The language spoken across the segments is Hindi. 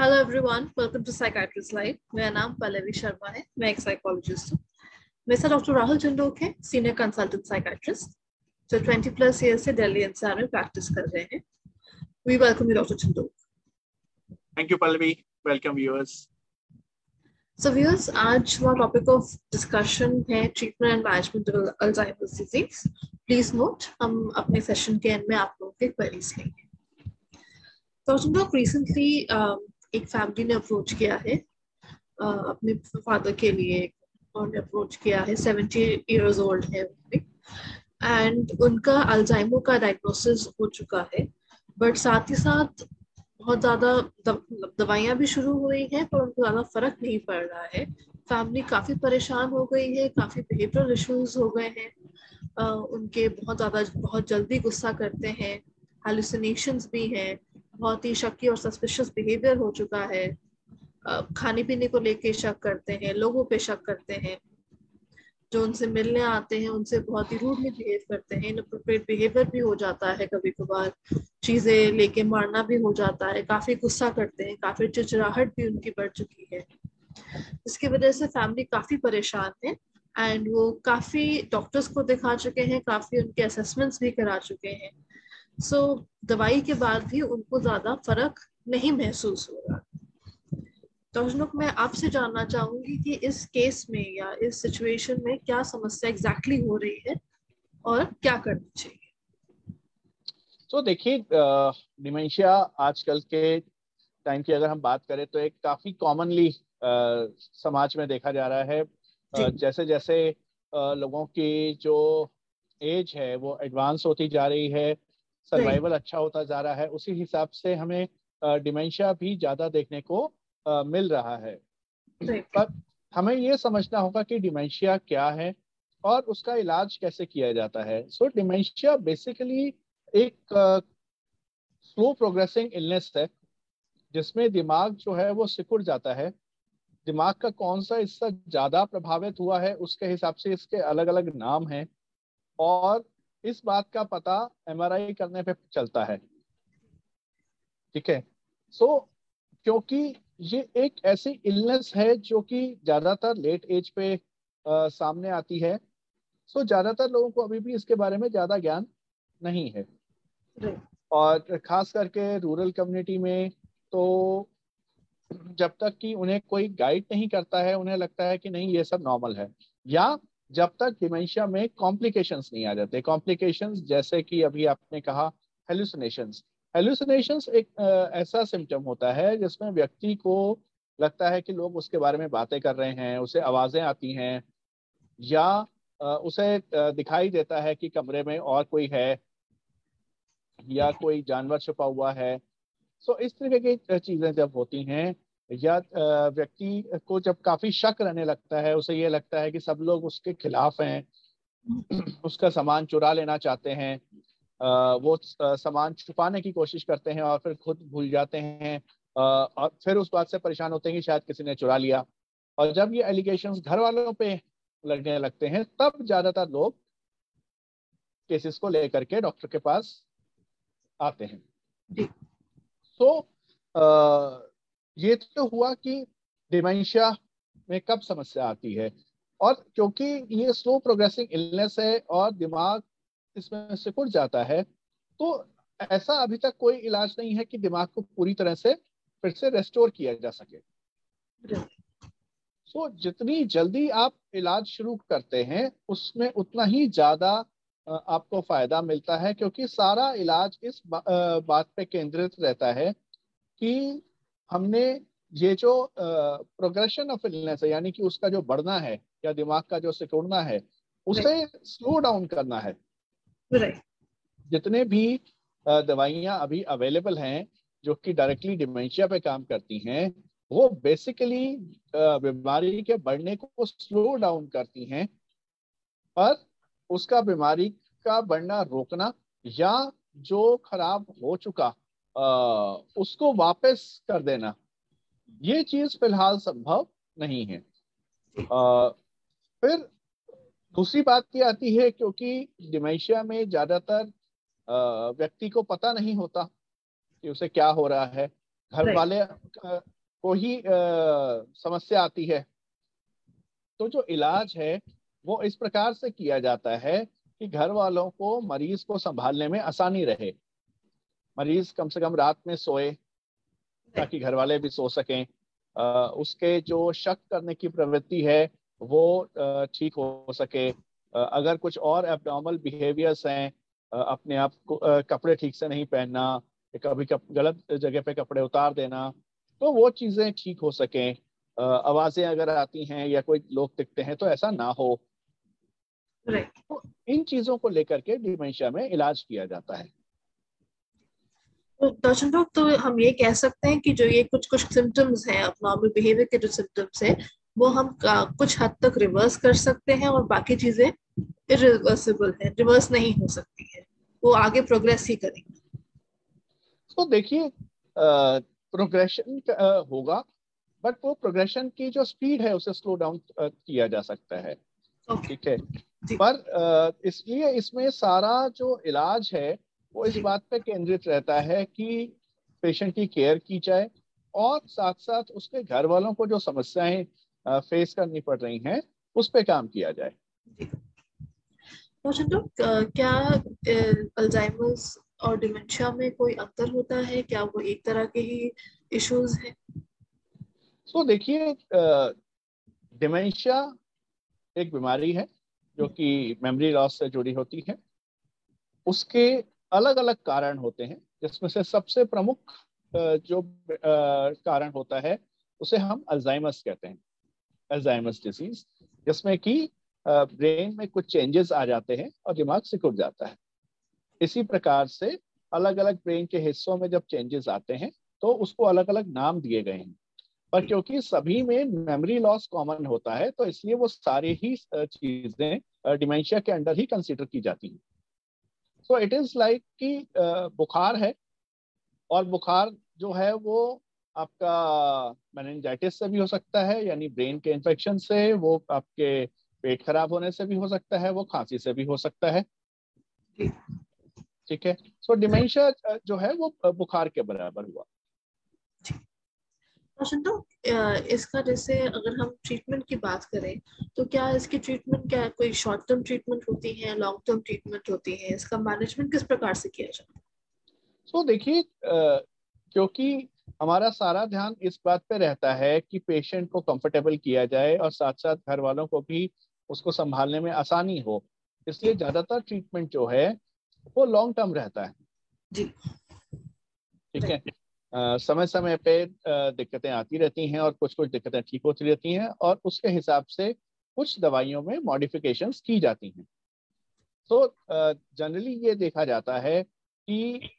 Hello everyone, welcome to psychiatrist life. मेरा नाम पल्लवी शर्मा है, मैं एक साइकोलॉजिस्ट हूँ। मेरे साथ डॉक्टर राहुल चंडोक है, सीनियर कंसल्टेंट साइकाट्रिस्ट, जो 20+ ईयर से दिल्ली-एनसीआर में प्रैक्टिस कर रहे हैं। We welcome you doctor Chandok. Thank you Pallavi, welcome viewers. So viewers, आज हमारा टॉपिक ऑफ डिस्कशन है treatment and management of Alzheimer's disease. Please note, हम अपने सेशन के एंड में आप लोगों के क्वेरीज लेंगे। डॉक्टर चंडोक, रिसेंटली एक फैमिली ने अप्रोच किया है अपने फादर के लिए, उन्होंने अप्रोच किया है। 70 years old है एंड उनका अल्जाइमर का डायग्नोसिस हो चुका है, बट साथ ही साथ बहुत ज़्यादा दवाइयाँ भी शुरू हुई हैं, पर उनको ज़्यादा फर्क नहीं पड़ रहा है। फैमिली काफ़ी परेशान हो गई है, काफ़ी बिहेवियरल इश्यूज हो गए हैं उनके, बहुत जल्दी गुस्सा करते हैं, हेलुसिनेशंस भी हैं, बहुत ही शक्की और सस्पिशियस बिहेवियर हो चुका है, खाने पीने को लेके शक करते हैं, लोगों पे शक करते हैं, जो उनसे मिलने आते हैं उनसे बहुत ही रूडली बिहेव करते हैं, इनअप्रोप्रिएट बिहेवियर भी हो जाता है, कभी कभार चीज़ें लेके मारना भी हो जाता है, काफ़ी गुस्सा करते हैं, काफ़ी चिड़चिड़ाहट भी उनकी बढ़ चुकी है। इसकी वजह से फैमिली काफ़ी परेशान है एंड वो काफ़ी डॉक्टर्स को दिखा चुके हैं, काफ़ी उनके असेसमेंट्स भी करा चुके हैं। सो दवाई के बाद भी उनको ज़्यादा फर्क नहीं महसूस हो रहा। तो मैं आपसे जानना चाहूँगी कि इस केस में या इस सिचुएशन में क्या समस्या एग्जैक्टली हो रही है और क्या करना चाहिए। तो देखिए, डिमेंशिया आजकल के टाइम की अगर हम बात करें तो एक काफ़ी कॉमनली समाज में देखा जा रहा है। जैसे जैसे लोगों की जो एज है वो एडवांस होती जा रही है, सर्वाइवल अच्छा होता जा रहा है, उसी हिसाब से हमें डिमेंशिया भी ज़्यादा देखने को मिल रहा है। पर हमें ये समझना होगा कि डिमेंशिया क्या है और उसका इलाज कैसे किया जाता है। सो डिमेंशिया बेसिकली एक स्लो प्रोग्रेसिंग इलनेस है, जिसमें दिमाग जो है वो सिकुड़ जाता है। दिमाग का कौन सा हिस्सा ज़्यादा प्रभावित हुआ है उसके हिसाब से इसके अलग अलग नाम हैं, और इस बात का पता MRI करने पे चलता है। ठीक है। सो क्योंकि ये एक ऐसी इलनेस है जो कि ज़्यादातर लेट एज पे सामने आती है, सो ज़्यादातर लोगों को अभी भी इसके बारे में ज़्यादा ज्ञान नहीं है, और ख़ास करके रूरल कम्युनिटी में तो जब तक कि उन्हें कोई गाइड नहीं करता है, उन्हें लगता है कि नहीं ये सब नॉर्मल है, या जब तक डिमेंशिया में कॉम्प्लिकेशंस नहीं आ जाते। कॉम्प्लिकेशंस जैसे कि अभी आपने कहा हेलुसिनेशंस। हेलुसिनेशंस एक ऐसा सिम्टम होता है जिसमें व्यक्ति को लगता है कि लोग उसके बारे में बातें कर रहे हैं, उसे आवाज़ें आती हैं, या उसे दिखाई देता है कि कमरे में और कोई है या कोई जानवर छुपा हुआ है। सो इस तरीके की चीज़ें जब होती हैं, या व्यक्ति को जब काफी शक रहने लगता है, उसे ये लगता है कि सब लोग उसके खिलाफ हैं, उसका सामान चुरा लेना चाहते हैं, वो सामान छुपाने की कोशिश करते हैं और फिर खुद भूल जाते हैं, और फिर उस बात से परेशान होते हैं कि शायद किसी ने चुरा लिया। और जब ये एलिगेशंस घर वालों पे लगने लगते हैं, तब ज्यादातर लोग केसेस को लेकर के डॉक्टर के पास आते हैं। सो ये तो हुआ कि डिमेंशिया में कब समस्या आती है, और क्योंकि ये स्लो प्रोग्रेसिंग इलनेस है और दिमाग इसमें सिकुड़ जाता है, तो ऐसा अभी तक कोई इलाज नहीं है कि दिमाग को पूरी तरह से फिर से रेस्टोर किया जा सके। सो जितनी जल्दी आप इलाज शुरू करते हैं उसमें उतना ही ज़्यादा आपको फायदा मिलता है, क्योंकि सारा इलाज इस बात पे केंद्रित रहता है कि हमने ये जो प्रोग्रेशन ऑफ इलनेस है, यानी कि उसका जो बढ़ना है या दिमाग का जो सिकुड़ना है, उसे स्लो डाउन करना है। जितने भी दवाइयाँ अभी अवेलेबल हैं जो कि डायरेक्टली डिमेंशिया पे काम करती हैं, वो बेसिकली बीमारी के बढ़ने को स्लो डाउन करती हैं, पर उसका बीमारी का बढ़ना रोकना या जो खराब हो चुका उसको वापस कर देना, ये चीज फिलहाल संभव नहीं है। फिर दूसरी बात ये आती है, क्योंकि डिमेंशिया में ज्यादातर व्यक्ति को पता नहीं होता कि उसे क्या हो रहा है, घर वाले को ही समस्या आती है। तो जो इलाज है वो इस प्रकार से किया जाता है कि घर वालों को मरीज को संभालने में आसानी रहे, मरीज कम से कम रात में सोए ताकि घर वाले भी सो सकें, उसके जो शक करने की प्रवृत्ति है वो ठीक हो सके, अगर कुछ और एब्नॉर्मल बिहेवियर्स हैं, अपने आप को कपड़े ठीक से नहीं पहनना, कभी गलत जगह पे कपड़े उतार देना, तो वो चीज़ें ठीक हो सकें। आवाज़ें अगर आती हैं या कोई लोग दिखते हैं तो ऐसा ना हो। तो इन चीज़ों को लेकर के डिमेंशिया में इलाज किया जाता है। डॉक्टर चंदोक, तो हम ये कह सकते हैं कि जो ये कुछ कुछ सिम्टम्स हैं, एब्नॉर्मल बिहेवियर के जो सिम्टम्स हैं, वो हम कुछ हद तक रिवर्स कर सकते हैं और बाकी चीजें इरिवर्सिबल हैं, रिवर्स नहीं हो सकती है, वो आगे प्रोग्रेस ही करेंगे। तो देखिए प्रोग्रेशन होगा, बट वो प्रोग्रेशन की जो स्पीड है उसे स्लो डाउन किया जा सकता है। ठीक है, पर इसलिए इसमें सारा जो इलाज है वो इस बात पे केंद्रित रहता है कि पेशेंट की केयर की जाए और साथ साथ उसके घर वालों को जो समस्याएं फेस करनी पड़ रही हैं उस पे काम किया जाए। तो क्या अल्जाइमर्स और डिमेंशिया में कोई अंतर होता है, क्या वो एक तरह के ही इश्यूज हैं? तो देखिए, डिमेंशिया एक बीमारी है जो कि मेमोरी लॉस से जुड़ी होती है। उसके अलग अलग कारण होते हैं, जिसमें से सबसे प्रमुख जो कारण होता है उसे हम अल्जाइमर्स कहते हैं, अल्जाइमर्स डिजीज, जिसमें कि ब्रेन में कुछ चेंजेस आ जाते हैं और दिमाग सिकुड़ जाता है। इसी प्रकार से अलग अलग ब्रेन के हिस्सों में जब चेंजेस आते हैं तो उसको अलग अलग नाम दिए गए हैं, पर क्योंकि सभी में मेमोरी लॉस कॉमन होता है तो इसलिए वो सारी ही चीजें डिमेंशिया के अंडर ही कंसिडर की जाती हैं। सो इट इज लाइक कि बुखार है और बुखार जो है वो आपका मेनिनजाइटिस से भी हो सकता है, यानी ब्रेन के इन्फेक्शन से, वो आपके पेट खराब होने से भी हो सकता है, वो खांसी से भी हो सकता है। ठीक है, सो डिमेंशिया जो है वो बुखार के बराबर हुआ। इसका जैसे अगर हम ट्रीटमेंट की बात करें तो क्या इसकी ट्रीटमेंट, क्या कोई शॉर्ट टर्म ट्रीटमेंट होती है, लॉन्ग टर्म ट्रीटमेंट होती है, इसका मैनेजमेंट किस प्रकार से किया जाता है? तो देखिए, क्योंकि हमारा सारा ध्यान इस बात पे रहता है कि पेशेंट को कंफर्टेबल किया जाए और साथ साथ घर वालों को भी उसको संभालने में आसानी हो, इसलिए ज्यादातर ट्रीटमेंट जो है वो लॉन्ग टर्म रहता है। जी, ठीक है। समय समय पे दिक्कतें आती रहती हैं और कुछ कुछ दिक्कतें ठीक होती रहती हैं और उसके हिसाब से कुछ दवाइयों में मॉडिफिकेशंस की जाती हैं। तो जनरली ये देखा जाता है कि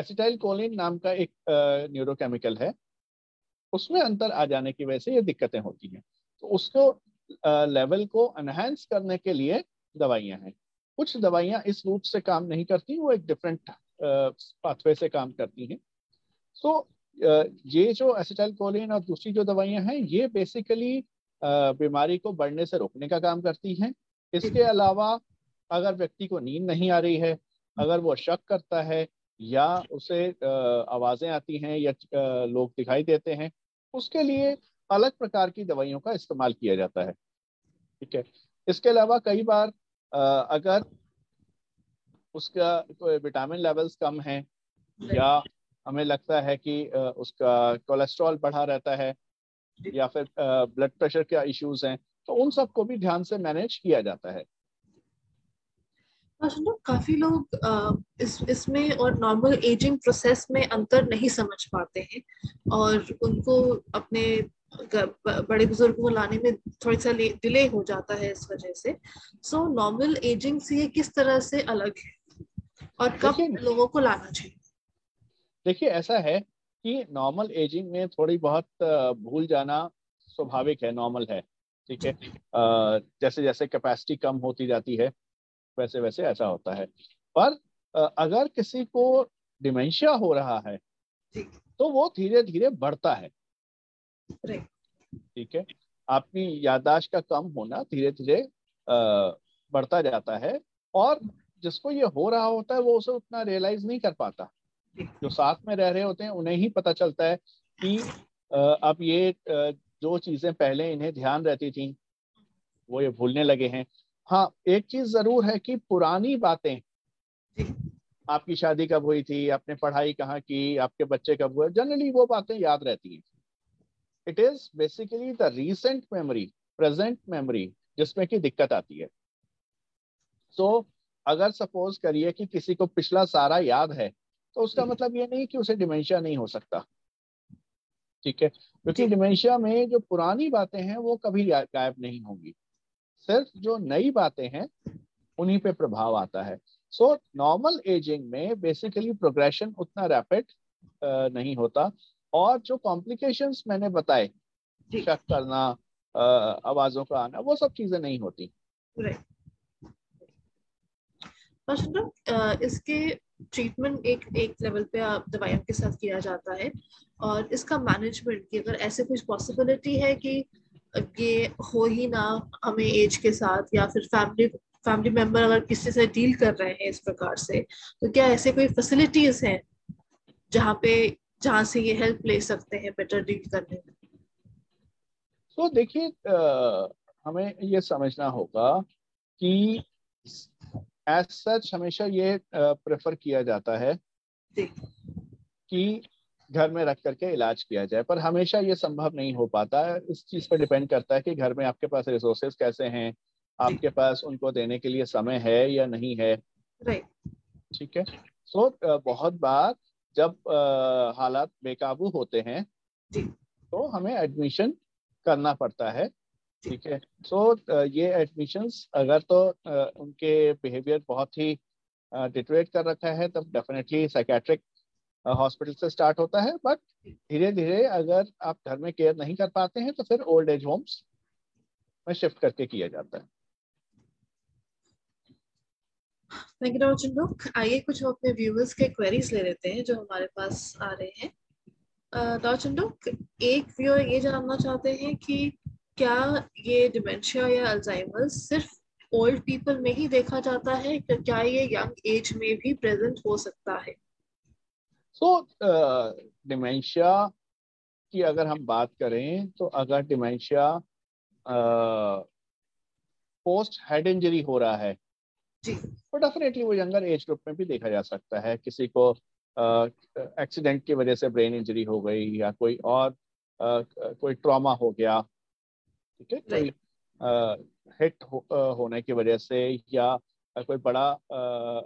एसिटाइलकोलिन नाम का एक न्यूरोकेमिकल है, उसमें अंतर आ जाने की वजह से ये दिक्कतें होती हैं। तो उसको लेवल को एनहांस करने के लिए दवाइयां हैं। कुछ दवाइयाँ इस रूप से काम नहीं करती, वो एक डिफरेंट पाथवे से काम करती हैं। सो ये जो एसिटाइलकोलिन और दूसरी जो दवाइयाँ हैं ये बेसिकली बीमारी को बढ़ने से रोकने का काम करती हैं। इसके अलावा अगर व्यक्ति को नींद नहीं आ रही है, अगर वो शक करता है या उसे आवाज़ें आती हैं या लोग दिखाई देते हैं, उसके लिए अलग प्रकार की दवाइयों का इस्तेमाल किया जाता है। ठीक है, इसके अलावा कई बार अगर उसका विटामिन लेवल्स कम हैं या हमें लगता है कि उसका कोलेस्ट्रॉल बढ़ा रहता है या फिर ब्लड प्रेशर के इश्यूज हैं, तो उन सब को भी ध्यान से मैनेज किया जाता है। काफी लोग इसमें और नॉर्मल एजिंग प्रोसेस में अंतर नहीं समझ पाते हैं और उनको अपने बड़े बुजुर्गों को लाने में थोड़ा सा डिले हो जाता है इस वजह से। सो नॉर्मल एजिंग से ये किस तरह से अलग है और कब लोगों को लाना चाहिए? देखिए, ऐसा है कि नॉर्मल एजिंग में थोड़ी बहुत भूल जाना स्वाभाविक है, नॉर्मल है। ठीक है, जैसे जैसे कैपेसिटी कम होती जाती है वैसे वैसे ऐसा होता है। पर अगर किसी को डिमेंशिया हो रहा है तो वो धीरे धीरे बढ़ता है। ठीक है, आपकी याददाश्त का कम होना धीरे धीरे बढ़ता जाता है और जिसको ये हो रहा होता है वो उसे उतना रियलाइज नहीं कर पाता, जो साथ में रह रहे होते हैं उन्हें ही पता चलता है कि अब ये जो चीजें पहले इन्हें ध्यान रहती थी वो ये भूलने लगे हैं। हाँ, एक चीज जरूर है कि पुरानी बातें, आपकी शादी कब हुई थी, आपने पढ़ाई कहाँ की, आपके बच्चे कब हुए, जनरली वो बातें याद रहती हैं। It is basically the recent memory, present memory, जिसमें कि दिक्कत आती है। सो अगर सपोज करिए कि किसी को पिछला सारा याद है तो उसका मतलब ये नहीं कि उसे डिमेंशिया नहीं हो सकता, ठीक है, क्योंकि डिमेंशिया में जो पुरानी बातें हैं वो कभी गायब नहीं होंगी, सिर्फ जो नई बातें हैं उन्हीं पे प्रभाव आता है। सो नॉर्मल एजिंग में बेसिकली प्रोग्रेशन उतना रैपिड नहीं होता, और जो कॉम्प्लिकेशंस मैंने बताए, शक करना, आवाजों का आना, वो सब चीजें नहीं होती। इसके ट्रीटमेंट एक लेवल पे दवाइयों के साथ किया जाता है, और इसका मैनेजमेंट की अगर ऐसे कुछ पॉसिबिलिटी है कि ये हो ही ना हमें एज के साथ, या फिर फैमिली मेंबर अगर किसी से डील कर रहे हैं इस प्रकार से, तो क्या ऐसे कोई फैसिलिटीज हैं जहाँ से ये हेल्प ले सकते हैं बेटर डील करने में? तो देखिए, हमें ये समझना होगा कि एज सच हमेशा ये प्रेफर किया जाता है कि घर में रख करके इलाज किया जाए, पर हमेशा ये संभव नहीं हो पाता है। इस चीज़ पर डिपेंड करता है कि घर में आपके पास रिसोर्सेज कैसे हैं, आपके पास उनको देने के लिए समय है या नहीं है, ठीक है। सो बहुत बार जब हालात बेकाबू होते हैं तो हमें एडमिशन करना पड़ता है, ठीक है। सो ये एडमिशंस अगर तो उनके बिहेवियर बहुत ही डिटेरिएट कर रखा है तब डेफिनेटली साइकेट्रिक हॉस्पिटल से स्टार्ट होता है, बट धीरे धीरे अगर आप घर में केयर नहीं कर पाते हैं तो फिर ओल्ड एज होम्स में शिफ्ट करके किया जाता है। Thank you doctor Chandok. आइए कुछ अपने व्यूअर्स के क्वेरीज ले लेते हैं जो हमारे पास आ रहे हैं। डॉक्टर चंदोक, एक व्यूअर ये जानना चाहते हैं कि क्या ये डिमेंशिया या अल्जाइमर सिर्फ ओल्ड पीपल में ही देखा जाता है, क्या ये यंग एज में भी प्रेजेंट हो सकता है? तो डिमेंशिया की अगर हम बात करें तो अगर डिमेंशिया पोस्ट हेड इंजरी हो रहा है तो डेफिनेटली वो यंगर एज ग्रुप में भी देखा जा सकता है। किसी को एक्सीडेंट की वजह से ब्रेन इंजरी हो गई या कोई और कोई ट्रॉमा हो गया, ठीक है, कोई हिट होने की वजह से या कोई बड़ा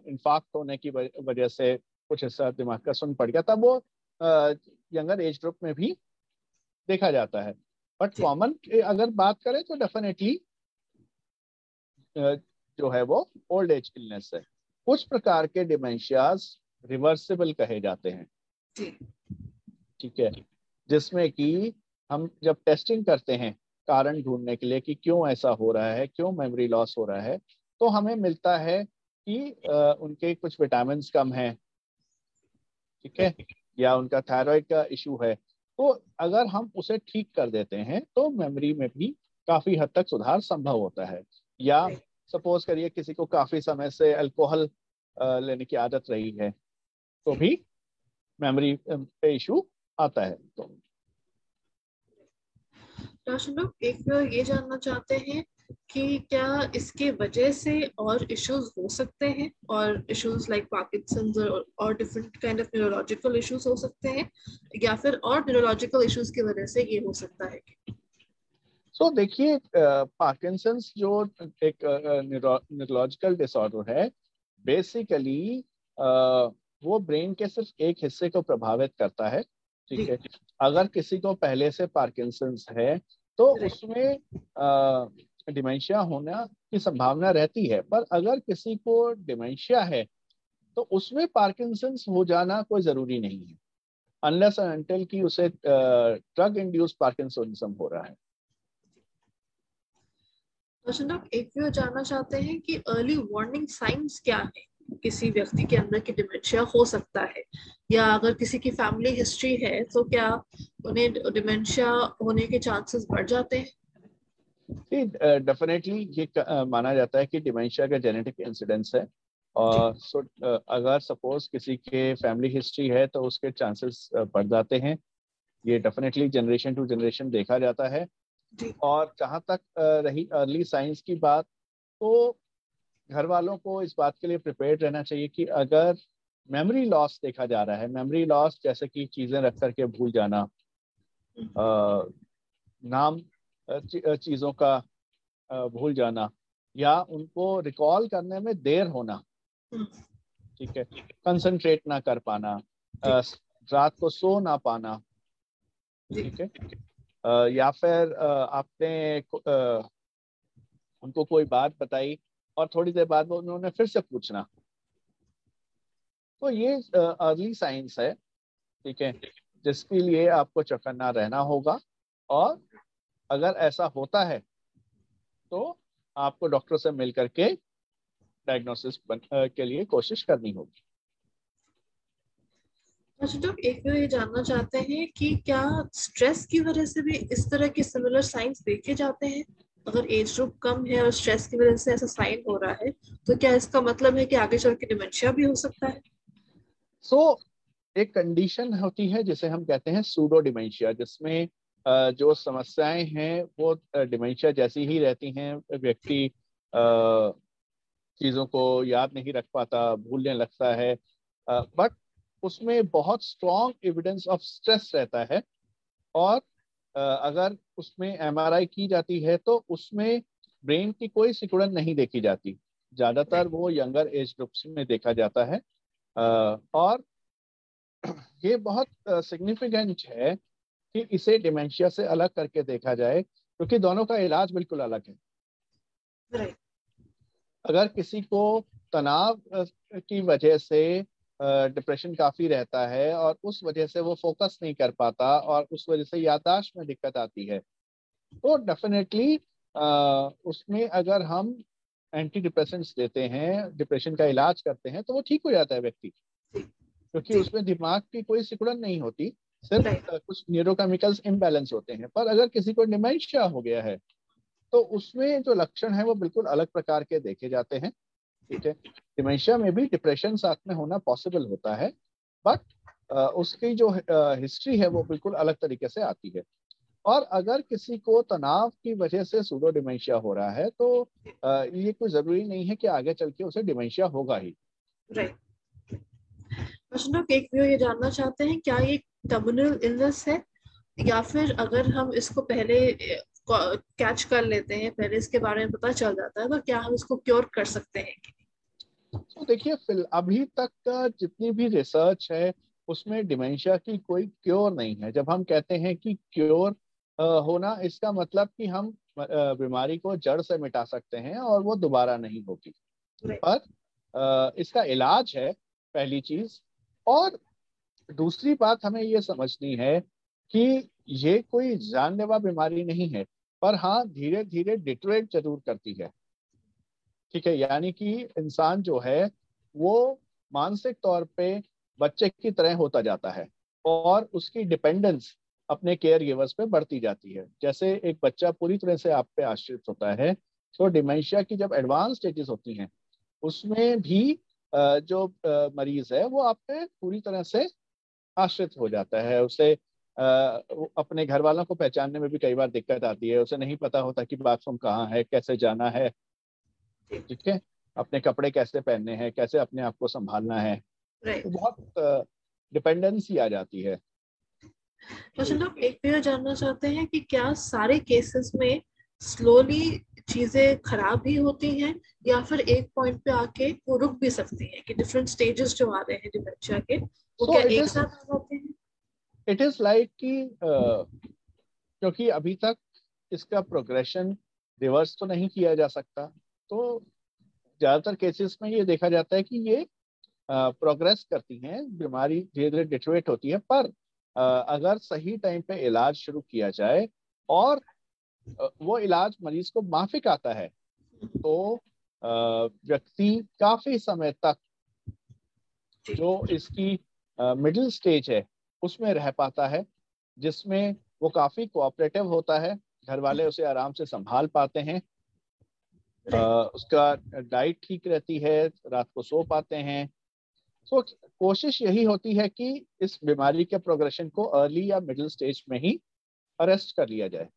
इंफाक्ट होने की वजह से कुछ हिस्सा दिमाग का सुन पड़ गया, तब वो यंगर एज ग्रुप में भी देखा जाता है। बट कॉमन अगर बात करें तो डेफिनेटली जो है वो ओल्ड एज इलनेस है। कुछ प्रकार के डिमेंशियाज रिवर्सिबल कहे जाते हैं, ठीक है, जिसमें कि हम जब टेस्टिंग करते हैं कारण ढूंढने के लिए कि क्यों ऐसा हो रहा है, क्यों मेमोरी लॉस हो रहा है, तो हमें मिलता है कि उनके कुछ विटामिन्स कम हैं, ठीक है, या उनका थायराइड का इशू है। तो अगर हम उसे ठीक कर देते हैं तो मेमोरी में भी काफी हद तक सुधार संभव होता है। या सपोज करिए किसी को काफी समय से अल्कोहल लेने की आदत रही है तो भी मेमोरी पे इशू आता है। तो डॉक्टर लोग एक ये जानना चाहते हैं कि क्या इसके वजह से और इश्यूज हो सकते हैं, और इश्यूज लाइक पार्किंसंस और different kind of neurological issues हो सकते हैं, या फिर और न्यूरोलॉजिकल इश्यूज की वजह से ये हो सकता है? सो देखिए, पार्किंसंस जो एक न्यूरोलॉजिकल डिसऑर्डर है, बेसिकली वो ब्रेन के सिर्फ एक हिस्से को प्रभावित करता है, ठीक है। अगर किसी को पहले से पार्किंसंस है तो उसमें डिमेंशिया होने की संभावना रहती है, पर अगर किसी को डिमेंशिया है तो उसमें पार्किंसंस हो जाना कोई जरूरी नहीं है, अनलेस एंड अनटिल कि उसे ड्रग इंड्यूस्ड पार्किंसनिज्म हो रहा है। एक व्यू जानना चाहते हैं कि अर्ली वार्निंग साइंस क्या है किसी व्यक्ति के अंदर कि डिमेंशिया हो सकता है, या अगर किसी की फैमिली हिस्ट्री है तो क्या उन्हें डिमेंशिया होने के चांसेस बढ़ जाते हैं? डेफिनेटली ये माना जाता है कि डिमेंशिया का जेनेटिक इंसिडेंस है, और अगर सपोज किसी के फैमिली हिस्ट्री है तो उसके चांसेस बढ़ जाते हैं। ये डेफिनेटली जनरेशन टू जनरेशन देखा जाता है। और जहाँ तक रही अर्ली साइंस की बात, तो घर वालों को इस बात के लिए प्रिपेयर्ड रहना चाहिए कि अगर मेमोरी लॉस देखा जा रहा है, मेमोरी लॉस जैसे कि चीज़ें रख करके भूल जाना, नाम चीज़ों का भूल जाना या उनको रिकॉल करने में देर होना, ठीक है, कंसंट्रेट ना कर पाना, रात को सो ना पाना, ठीक है, या फिर आपने उनको कोई बात बताई और थोड़ी देर बाद वो उन्होंने फिर से पूछना, तो ये अर्ली साइंस है, ठीक है, जिसके लिए आपको चौकन्ना रहना होगा। और अगर ऐसा होता है तो आपको डॉक्टर से मिल करके डायग्नोसिस के लिए कोशिश करनी होगी। अच्छा, तो एक ये जानना चाहते हैं कि क्या स्ट्रेस की वजह से भी इस तरह के सिमिलर साइंस देखे जाते हैं? अगर एज ग्रुप कम है और स्ट्रेस की वजह से ऐसा साइन हो रहा है तो क्या इसका मतलब है कि आगे चल के डिमेंशिया भी हो सकता है? एक कंडीशन होती है जिसे हम कहते हैं सूडो डिमेंशिया, जिसमें जो समस्याएं हैं वो डिमेंशिया जैसी ही रहती हैं। व्यक्ति चीज़ों को याद नहीं रख पाता, भूलने लगता है, बट उसमें बहुत स्ट्रॉन्ग एविडेंस ऑफ स्ट्रेस रहता है। और अगर उसमें एमआरआई की जाती है तो उसमें ब्रेन की कोई सिकुड़न नहीं देखी जाती। ज़्यादातर वो यंगर एज ग्रुप्स में देखा जाता है और ये बहुत सिग्निफिकेंट है कि इसे डिमेंशिया से अलग करके देखा जाए, क्योंकि दोनों का इलाज बिल्कुल अलग है। अगर किसी को तनाव की वजह से डिप्रेशन काफ़ी रहता है और उस वजह से वो फोकस नहीं कर पाता और उस वजह से याददाश्त में दिक्कत आती है, तो डेफिनेटली उसमें अगर हम एंटी डिप्रेसेंट्स देते हैं, डिप्रेशन का इलाज करते हैं, तो वो ठीक हो जाता है व्यक्ति, क्योंकि उसमें दिमाग की कोई सिकुड़न नहीं होती, सिर्फ कुछ न्यूरोकेमिकल्स इम्बैलेंस होते हैं। पर अगर किसी को डिमेंशिया हो गया है तो उसमें जो लक्षण है वो बिल्कुल अलग प्रकार के देखे जाते हैं, ठीक है। डिमेंशिया में भी डिप्रेशन साथ में होना पॉसिबल होता है, बट उसकी जो हिस्ट्री है वो बिल्कुल अलग तरीके से आती है। और अगर किसी को तनाव की वजह से सूडो डिमेंशिया हो रहा है तो ये कोई ज़रूरी नहीं है कि आगे चल के उसे डिमेंशिया होगा ही। एक व्यू ये जानना चाहते हैं, क्या ये टर्मिनल इलनेस है या फिर अगर हम इसको पहले कैच कर लेते हैं, पहले इसके बारे में पता चल जाता है, तो क्या हम इसको क्योर कर सकते हैं? तो देखिए, अभी तक का जितनी भी रिसर्च है उसमें डिमेंशिया की कोई क्योर नहीं है। जब हम कहते हैं कि क्योर होना, इसका मतलब कि हम बीमारी को जड़ से मिटा सकते हैं और वो दोबारा नहीं होगी, पर इसका इलाज है पहली चीज। और दूसरी बात हमें ये समझनी है कि ये कोई जानलेवा बीमारी नहीं है, पर हाँ धीरे धीरे डिटरेट जरूर करती है, ठीक है। यानी कि इंसान जो है वो मानसिक तौर पे बच्चे की तरह होता जाता है और उसकी डिपेंडेंस अपने केयर गिवर्स पे बढ़ती जाती है। जैसे एक बच्चा पूरी तरह से आप पे आश्रित होता है, तो डिमेंशिया की जब एडवांस स्टेजेस होती हैं उसमें भी जो मरीज है वो आप पे पूरी तरह से आश्रित हो जाता है। उसे अपने घर वालों को पहचानने में भी कई बार दिक्कत आती है, उसे नहीं पता होता कि बाथरूम कहाँ है, कैसे जाना है, ठीक है, अपने कपड़े कैसे पहनने हैं, कैसे अपने आप को संभालना है, तो बहुत डिपेंडेंसी आ जाती है। तो एक भी जानना चाहते हैं कि क्या सारे केसेस में स्लोली चीजें खराब ही होती हैं या फिर एक पॉइंट पे आके वो रुक भी सकती हैं, कि डिफरेंट स्टेजेस जो आ रहे हैं डिमेंशिया के वो क्या एक साथ आ जाते हैं? इट इज लाइक कि क्योंकि अभी तक इसका प्रोग्रेशन रिवर्स तो नहीं किया जा सकता, तो ज्यादातर केसेस में ये देखा जाता है कि ये प्रोग्रेस करती हैं, बीमारी धीरे धीरे डिटरेट होती है। पर अगर सही टाइम पे इलाज शुरू किया जाए और वो इलाज मरीज को माफिक आता है तो व्यक्ति काफी समय तक जो इसकी मिडिल स्टेज है उसमें रह पाता है, जिसमें वो काफी कोऑपरेटिव होता है, घर वाले उसे आराम से संभाल पाते हैं, उसका डाइट ठीक रहती है, रात को सो पाते हैं। तो कोशिश यही होती है कि इस बीमारी के प्रोग्रेशन को अर्ली या मिडिल स्टेज में ही अरेस्ट कर लिया जाए।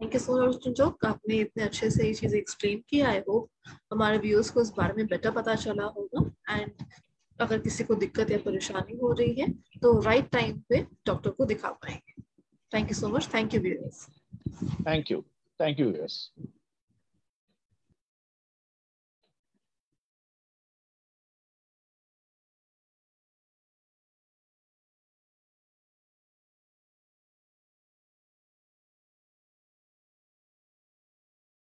Thank you so much Chandok, आपने इतने अच्छे से ये चीज़ एक्सप्लेन की। आई होप हमारे व्यूअर्स को इस बारे में बेटर पता चला होगा, एंड अगर किसी को दिक्कत या परेशानी हो रही है तो राइट टाइम पे डॉक्टर को दिखा पाएंगे। Thank you so much, thank you viewers. Thank you. Thank you, yes.